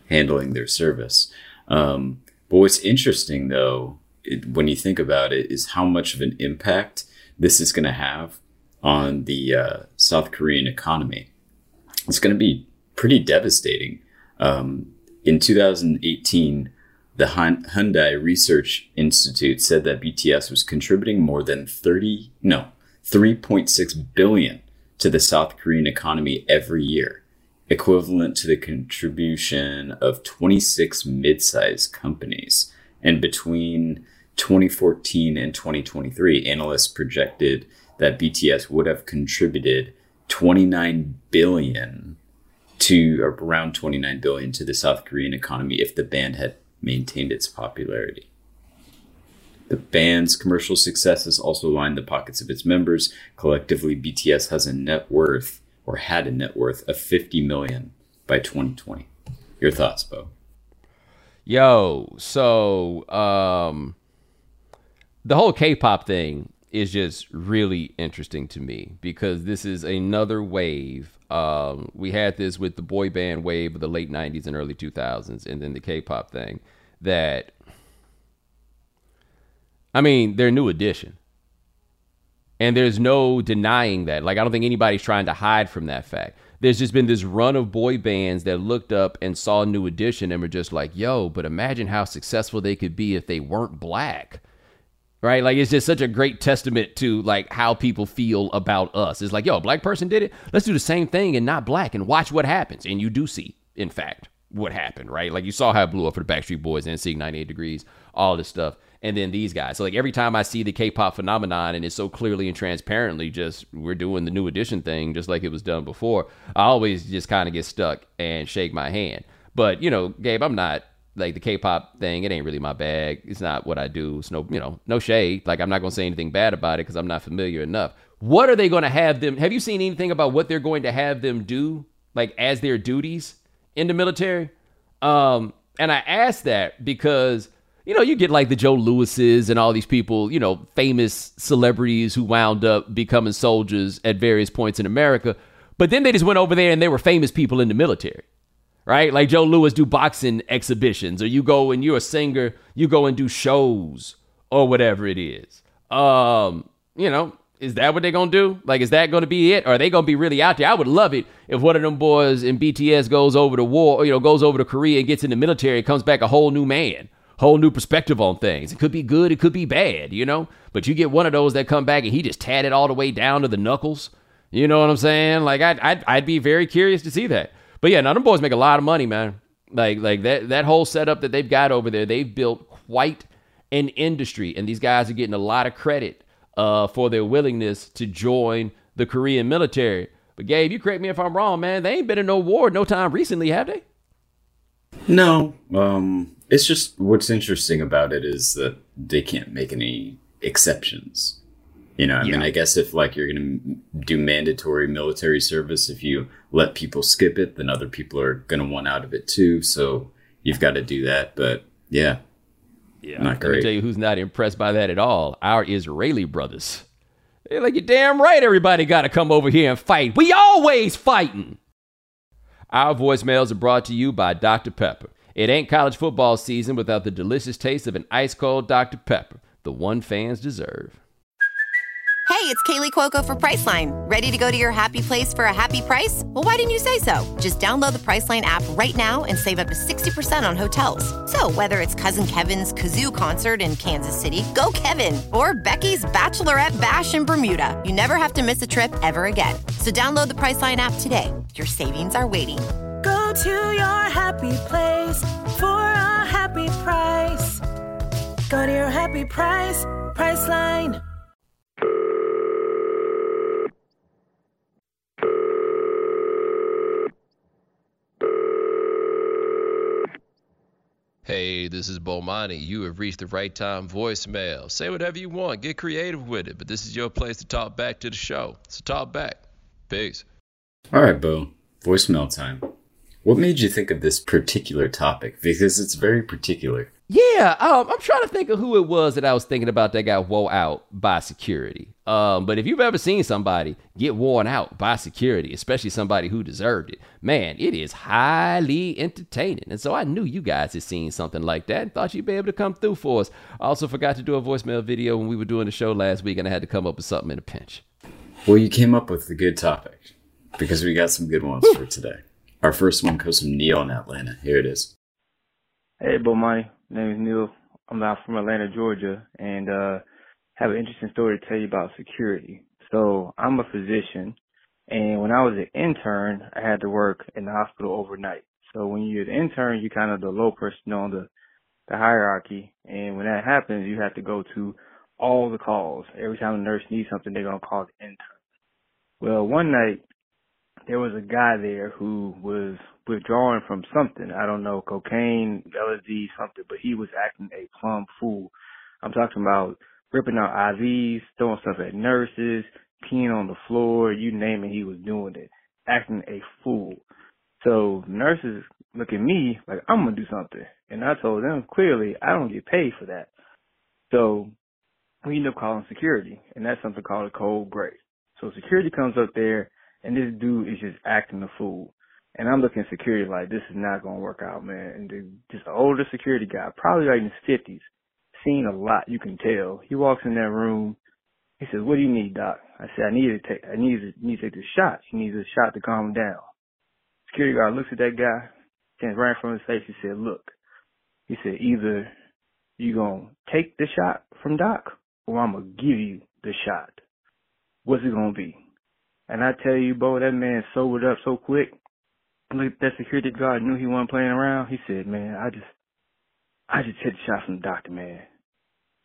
handling their service. Um, but what's interesting, though, it, when you think about it, is how much of an impact this is going to have on the uh, South Korean economy. It's going to be pretty devastating. Um, in two thousand eighteen, the Hyundai Research Institute said that B T S was contributing more than thirty, no, three point six billion to the South Korean economy every year, equivalent to the contribution of twenty-six mid-sized companies. And between twenty fourteen and twenty twenty-three, analysts projected that B T S would have contributed twenty-nine billion to around twenty-nine billion to the South Korean economy if the band had maintained its popularity. The band's commercial success has also lined the pockets of its members. Collectively, B T S has a net worth, or had a net worth, of fifty million by twenty twenty. Your thoughts, Bo? Yo, so um the whole K-pop thing is just really interesting to me, because this is another wave. Um, we had this with the boy band wave of the late nineties and early two thousands, and then the K-pop thing that, I mean, they're New Edition. And there's no denying that. Like, I don't think anybody's trying to hide from that fact. There's just been this run of boy bands that looked up and saw New Edition and were just like, yo, but imagine how successful they could be if they weren't black. Right? Like, it's just such a great testament to, like, how people feel about us. It's like, yo, a black person did it. Let's do the same thing and not black and watch what happens. And you do see, in fact, what happened, right? Like, you saw how it blew up for the Backstreet Boys and N sync, ninety-eight degrees, all this stuff. And then these guys. So, like, every time I see the K-pop phenomenon and it's so clearly and transparently just we're doing the New Edition thing just like it was done before, I always just kind of get stuck and shake my hand. But, you know, Gabe, I'm not... like, the K-pop thing, it ain't really my bag. It's not what I do. It's no, you know, no shade. Like, I'm not going to say anything bad about it because I'm not familiar enough. What are they going to have them? Have you seen anything about what they're going to have them do, like, as their duties in the military? Um, and I ask that because, you know, you get, like, the Joe Lewises and all these people, you know, famous celebrities who wound up becoming soldiers at various points in America. But then they just went over there and they were famous people in the military. Right? Like Joe Louis do boxing exhibitions, or you go and you're a singer, you go and do shows or whatever it is. Um, you know, is that what they're going to do? Like, is that going to be it? Or are they going to be really out there? I would love it if one of them boys in B T S goes over to war, or, you know, goes over to Korea and gets in the military and comes back a whole new man, whole new perspective on things. It could be good. It could be bad, you know, but you get one of those that come back and he just tatted all the way down to the knuckles. You know what I'm saying? Like, I'd, I'd, I'd be very curious to see that. But yeah, now them boys make a lot of money, man. Like, like that that whole setup that they've got over there, they've built quite an industry, and these guys are getting a lot of credit uh, for their willingness to join the Korean military. But Gabe, you correct me if I'm wrong, man. They ain't been in no war no time recently, have they? No. Um, it's just what's interesting about it is that they can't make any exceptions. You know, I yeah. mean, I guess if, like, you're going to do mandatory military service, if you let people skip it, then other people are going to want out of it, too. So you've got to do that. But, yeah, yeah, not great. Let me tell you who's not impressed by that at all. Our Israeli brothers. They're like, you're damn right everybody got to come over here and fight. We always fighting. Our voicemails are brought to you by Doctor Pepper. It ain't college football season without the delicious taste of an ice-cold Doctor Pepper, the one fans deserve. Hey, it's Kaylee Cuoco for Priceline. Ready to go to your happy place for a happy price? Well, why didn't you say so? Just download the Priceline app right now and save up to sixty percent on hotels. So whether it's Cousin Kevin's Kazoo Concert in Kansas City, go Kevin, or Becky's Bachelorette Bash in Bermuda, you never have to miss a trip ever again. So download the Priceline app today. Your savings are waiting. Go to your happy place for a happy price. Go to your happy price, Priceline. Hey, this is Bomani. You have reached the right time voicemail. Say whatever you want. Get creative with it. But this is your place to talk back to the show. So talk back. Peace. All right, Bo. Voicemail time. What made you think of this particular topic? Because it's very particular. Yeah, um, I'm trying to think of who it was that I was thinking about that got wore out by security. Um, but if you've ever seen somebody get worn out by security, especially somebody who deserved it, man, it is highly entertaining. And so I knew you guys had seen something like that and thought you'd be able to come through for us. I also forgot to do a voicemail video when we were doing the show last week, and I had to come up with something in a pinch. Well, you came up with a good topic because we got some good ones for today. Our first one comes from Neil in Atlanta. Here it is. Hey, Bomani. My name is Neil. I'm out from Atlanta, Georgia, and uh have an interesting story to tell you about security. So I'm a physician, and when I was an intern, I had to work in the hospital overnight. So when you're an intern, you're kind of the low person on the, the hierarchy, and when that happens, you have to go to all the calls. Every time a nurse needs something, they're going to call the intern. Well, one night, there was a guy there who was withdrawing from something. I don't know, cocaine, L S D, something, but he was acting a plumb fool. I'm talking about ripping out I Vs, throwing stuff at nurses, peeing on the floor, you name it, he was doing it, acting a fool. So nurses look at me like, I'm going to do something. And I told them clearly, I don't get paid for that. So we end up calling security, and that's something called a code gray. So security comes up there, and this dude is just acting a fool. And I'm looking at security like, this is not going to work out, man. And the, just an older security guy, probably like in his fifties, seen a lot, you can tell. He walks in that room. He says, what do you need, doc? I said, I need to take, I need to, need to take this shot. He needs a shot to calm him down. Security guard looks at that guy, stands right in front of his face. He said, look, he said, either you going to take the shot from doc or I'm going to give you the shot. What's it going to be? And I tell you, Bo, that man sobered up so quick. Look, that security guard knew he wasn't playing around. He said, man, I just I just hit the shot from the doctor, man.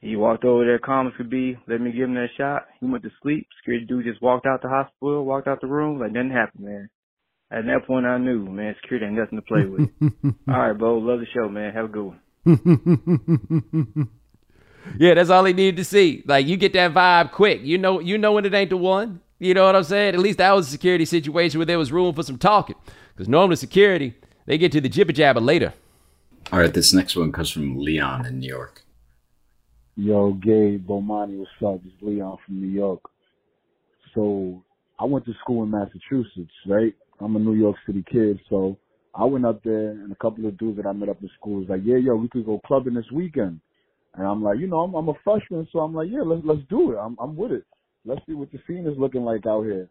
He walked over there, calm as could be, let me give him that shot. He went to sleep. Security dude just walked out the hospital, walked out the room, like nothing happened, man. At that point, I knew, man, security ain't nothing to play with. All right, Bo, love the show, man. Have a good one. Yeah, that's all he needed to see. Like, you get that vibe quick. You know, you know when it ain't the one. You know what I'm saying? At least that was a security situation where there was room for some talking. Because normally security, they get to the jibber-jabber later. All right, this next one comes from Leon in New York. Yo, Gabe, Bomani, what's up? It's Leon from New York. So I went to school in Massachusetts, right? I'm a New York City kid, so I went up there, and a couple of dudes that I met up in school was like, yeah, yo, we could go clubbing this weekend. And I'm like, you know, I'm, I'm a freshman, so I'm like, yeah, let's, let's do it. I'm, I'm with it. Let's see what the scene is looking like out here.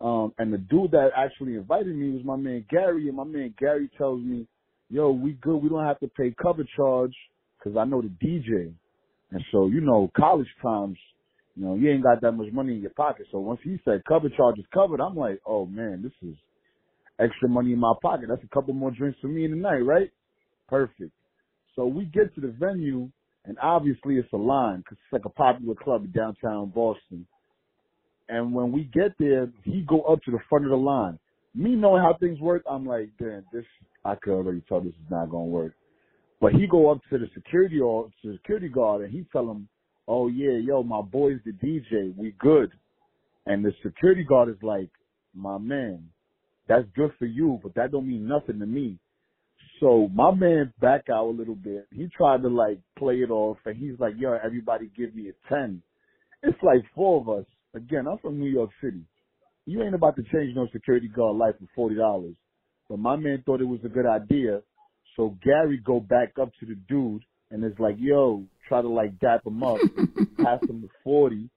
Um, and the dude that actually invited me was my man Gary, and my man Gary tells me, yo, we good. We don't have to pay cover charge because I know the D J. And so, you know, college times, you know, you ain't got that much money in your pocket. So once he said cover charge is covered, I'm like, oh, man, this is extra money in my pocket. That's a couple more drinks for me in the night, right? Perfect. So we get to the venue, and obviously it's a line because it's like a popular club in downtown Boston. And when we get there, he go up to the front of the line. Me knowing how things work, I'm like, damn, this, I could already tell this is not going to work. But he go up to the security or to the security guard, and he tell him, oh, yeah, yo, my boy's the D J. We good. And the security guard is like, my man, that's good for you, but that don't mean nothing to me. So my man back out a little bit. He tried to, like, play it off, and he's like, yo, everybody give me a ten. It's like four of us. Again, I'm from New York City. You ain't about to change no security guard life for forty dollars. But my man thought it was a good idea, So Gary go back up to the dude and is like, yo, try to like dap him up, pass him the forty.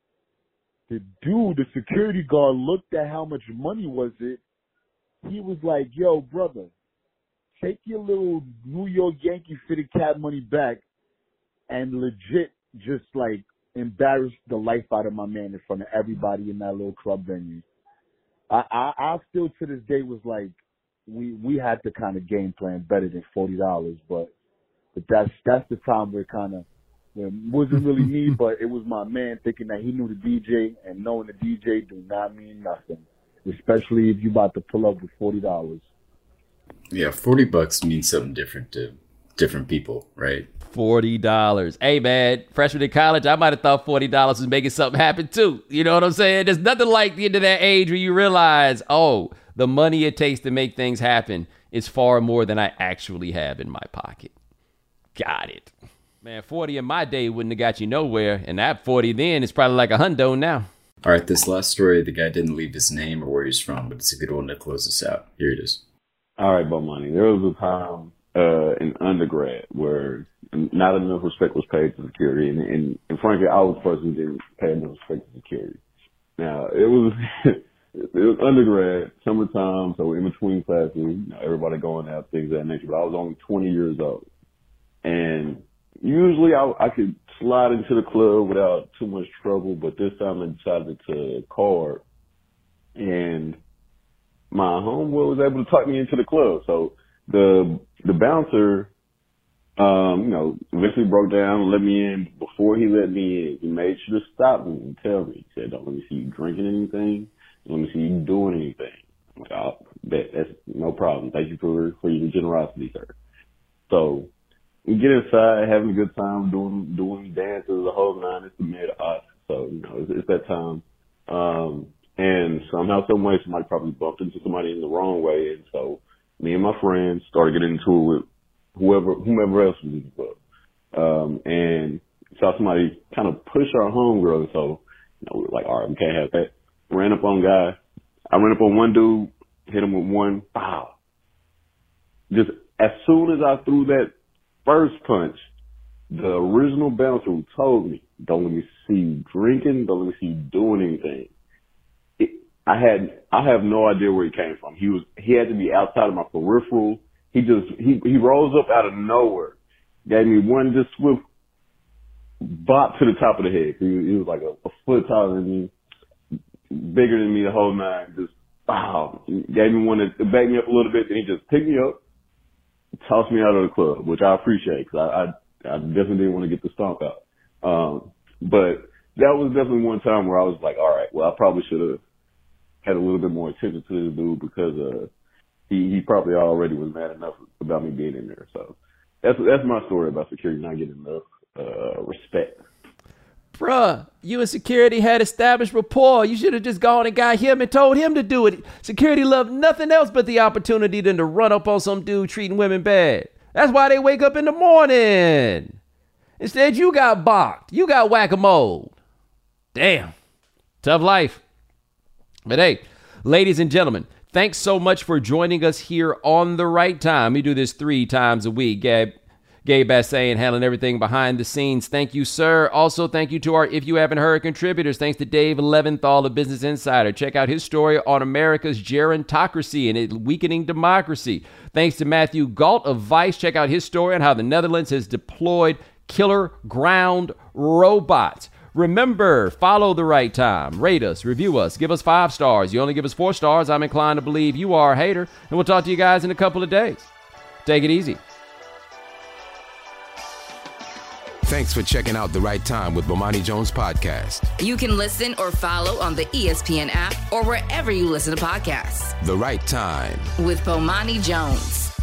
The dude, the security guard, looked at how much money was it. He was like, yo, brother, take your little New York Yankee fitted cap money back and legit just like embarrassed the life out of my man in front of everybody in that little club venue. I, I, I still to this day was like, we, we had to kind of game plan better than forty dollars, but, but that's, that's the time where kind of, it wasn't really me, but it was my man thinking that he knew the D J, and knowing the D J do not mean nothing, especially if you about to pull up with forty dollars. Yeah, forty bucks means something different to different people, right? forty dollars. Hey, man, freshman in college, I might have thought forty dollars was making something happen, too. You know what I'm saying? There's nothing like the end of that age where you realize, oh, the money it takes to make things happen is far more than I actually have in my pocket. Got it. Man, forty in my day wouldn't have got you nowhere, and that forty then is probably like a hundo now. All right, this last story, the guy didn't leave his name or where he's from, but it's a good one to close this out. Here it is. All right, Bomani. There was a time uh, in undergrad where not enough respect was paid to security, and, and, and frankly, I was the person who didn't pay enough respect to security. Now, it was it was undergrad, summertime, so in between classes, you know, everybody going out, things of that nature, but I was only twenty years old, and usually I, I could slide into the club without too much trouble, but this time I decided to card, and my homeboy was able to talk me into the club. So the the bouncer, um, you know, eventually broke down and let me in. Before he let me in, he made sure to stop me and tell me. He said, don't let me see you drinking anything. Don't let me see you doing anything. I'm like, oh, that, that's no problem. Thank you for, for your generosity, sir. So we get inside, having a good time, doing doing dances, the whole nine. It's the mid aughts, so you know it's, it's that time. Um, and somehow, some way, somebody probably bumped into somebody in the wrong way, and so me and my friends started getting into it with whoever, whomever else was in the club. Um, and saw somebody kind of push our homegirl, so you know we were like, all right, we can't have that. Ran up on guy. I ran up on one dude, hit him with one. Pow. Just as soon as I threw that first punch, the original bouncer who told me, don't let me see you drinking, don't let me see you doing anything. It, I had, I have no idea where he came from. He was, he had to be outside of my peripheral. He just, he, he rose up out of nowhere, gave me one just swift bop to the top of the head. He, he was like a, a foot taller than me, bigger than me the whole nine. Just, wow. He gave me one that backed me up a little bit, and he just picked me up, tossed me out of the club, which I appreciate because I, I, I definitely didn't want to get the stomp out. Um, but that was definitely one time where I was like, all right, well, I probably should have had a little bit more attention to this dude because uh, he, he probably already was mad enough about me being in there. So that's that's my story about security not getting enough uh, respect. Bruh, you and security had established rapport. You should have just gone and got him and told him to do it. Security loved nothing else but the opportunity than to run up on some dude treating women bad. That's why they wake up in the morning. Instead, you got bopped. You got whack-a-mole. Damn. Tough life. But hey, ladies and gentlemen, thanks so much for joining us here on The Right Time. We do this three times a week, Gabe. Gabe Bassay and handling everything behind the scenes. Thank you, sir. Also, thank you to our If You Haven't Heard contributors. Thanks to Dave Leventhal of Business Insider. Check out his story on America's gerontocracy and its weakening democracy. Thanks to Matthew Galt of Vice. Check out his story on how the Netherlands has deployed killer ground robots. Remember, follow The Right Time. Rate us, review us, give us five stars. You only give us four stars, I'm inclined to believe you are a hater. And we'll talk to you guys in a couple of days. Take it easy. Thanks for checking out The Right Time with Bomani Jones podcast. You can listen or follow on the E S P N app or wherever you listen to podcasts. The Right Time with Bomani Jones.